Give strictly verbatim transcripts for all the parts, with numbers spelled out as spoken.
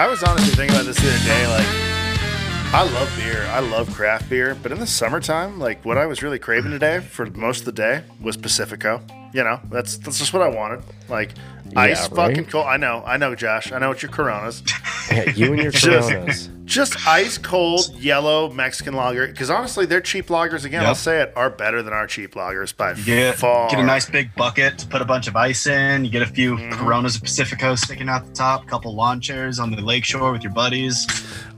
I was honestly thinking about this the other day. Like, I love beer. I love craft beer. But in the summertime, like, what I was really craving today for most of the day was Pacifico. You know, that's that's just what I wanted. Like, yeah, ice right? fucking cold. I know. I know, Josh. I know it's your Coronas. Yeah, you and your Coronas. Just, just ice cold, yellow Mexican lager. Because, honestly, their cheap lagers, again, yep. I'll say it, are better than our cheap lagers by get, far. Get a nice big bucket, put a bunch of ice in. You get a few mm-hmm. Coronas and Pacificos sticking out the top. A couple lawn chairs on the lakeshore with your buddies.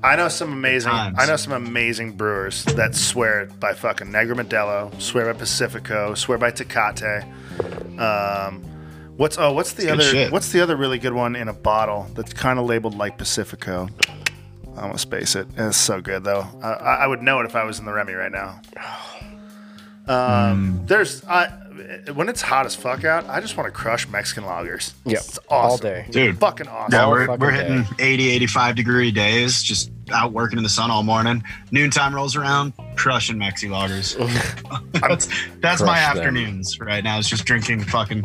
I know some amazing Times. I know some amazing brewers that swear by fucking Negra Modelo, swear by Pacifico, swear by Tecate. Um, what's oh what's the other shit. what's the other really good one in a bottle that's kind of labeled like Pacifico? I'm gonna space it. It's so good though. I, I would know it if I was in the Remy right now. Um, mm. There's I when it's hot as fuck out, I just want to crush Mexican lagers. Yeah, it's awesome, all day, dude. Fucking awesome. Yeah, we're, we're hitting day. eighty, eighty-five degree days, just out working in the sun all morning. Noontime rolls around, crushing Mexi lagers. that's that's my afternoons them. right now. It's just drinking fucking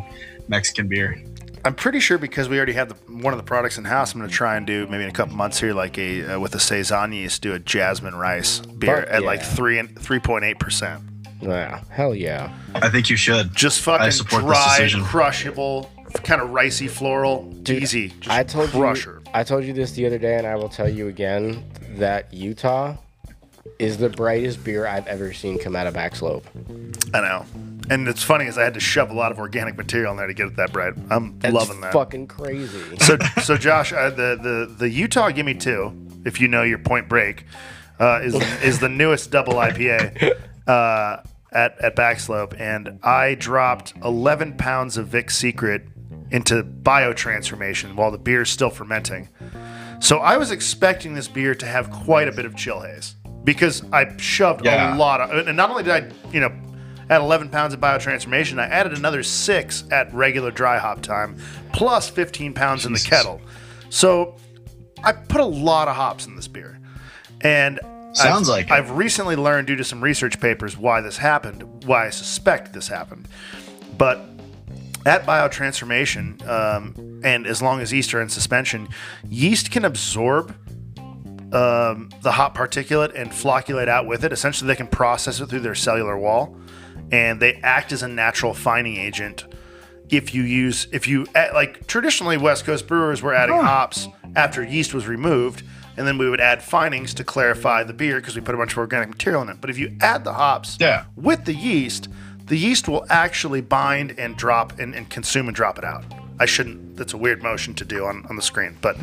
Mexican beer. I'm pretty sure because we already have the, one of the products in house. I'm going to try and do maybe in a couple months here, like a uh, with a saison yeast, do a jasmine rice beer but, at yeah. like three and three point eight percent. Yeah, hell yeah. I think you should. Just fucking dry, crushable, kind of ricey, floral, Dude, easy. Just I told crush you, her. I told you this the other day, and I will tell you again that Utah is the brightest beer I've ever seen come out of Backslope. I know, and it's funny is I had to shove a lot of organic material in there to get it that bright. I'm That's loving that. Fucking crazy. So, so Josh, uh, the the the Utah Gimme Two, if you know your Point Break, uh, is is the newest double I P A. Uh, at, at Backslope, and I dropped eleven pounds of Vic Secret into biotransformation while the beer is still fermenting. So I was expecting this beer to have quite a bit of chill haze because I shoved yeah. a lot of, and not only did I, you know, add eleven pounds of biotransformation, I added another six at regular dry hop time, plus fifteen pounds Jesus. in the kettle. So I put a lot of hops in this beer, and Sounds I've, like it. I've recently learned due to some research papers why this happened, why I suspect this happened. But at biotransformation, um, and as long as yeast are in suspension, yeast can absorb um, the hop particulate and flocculate out with it. Essentially, they can process it through their cellular wall, and they act as a natural fining agent. If you use, if you like, traditionally West Coast brewers were adding huh. hops after yeast was removed. And then we would add finings to clarify the beer because we put a bunch of organic material in it. But if you add the hops yeah. with the yeast, the yeast will actually bind and drop and, and consume and drop it out. I shouldn't. That's a weird motion to do on, on the screen. But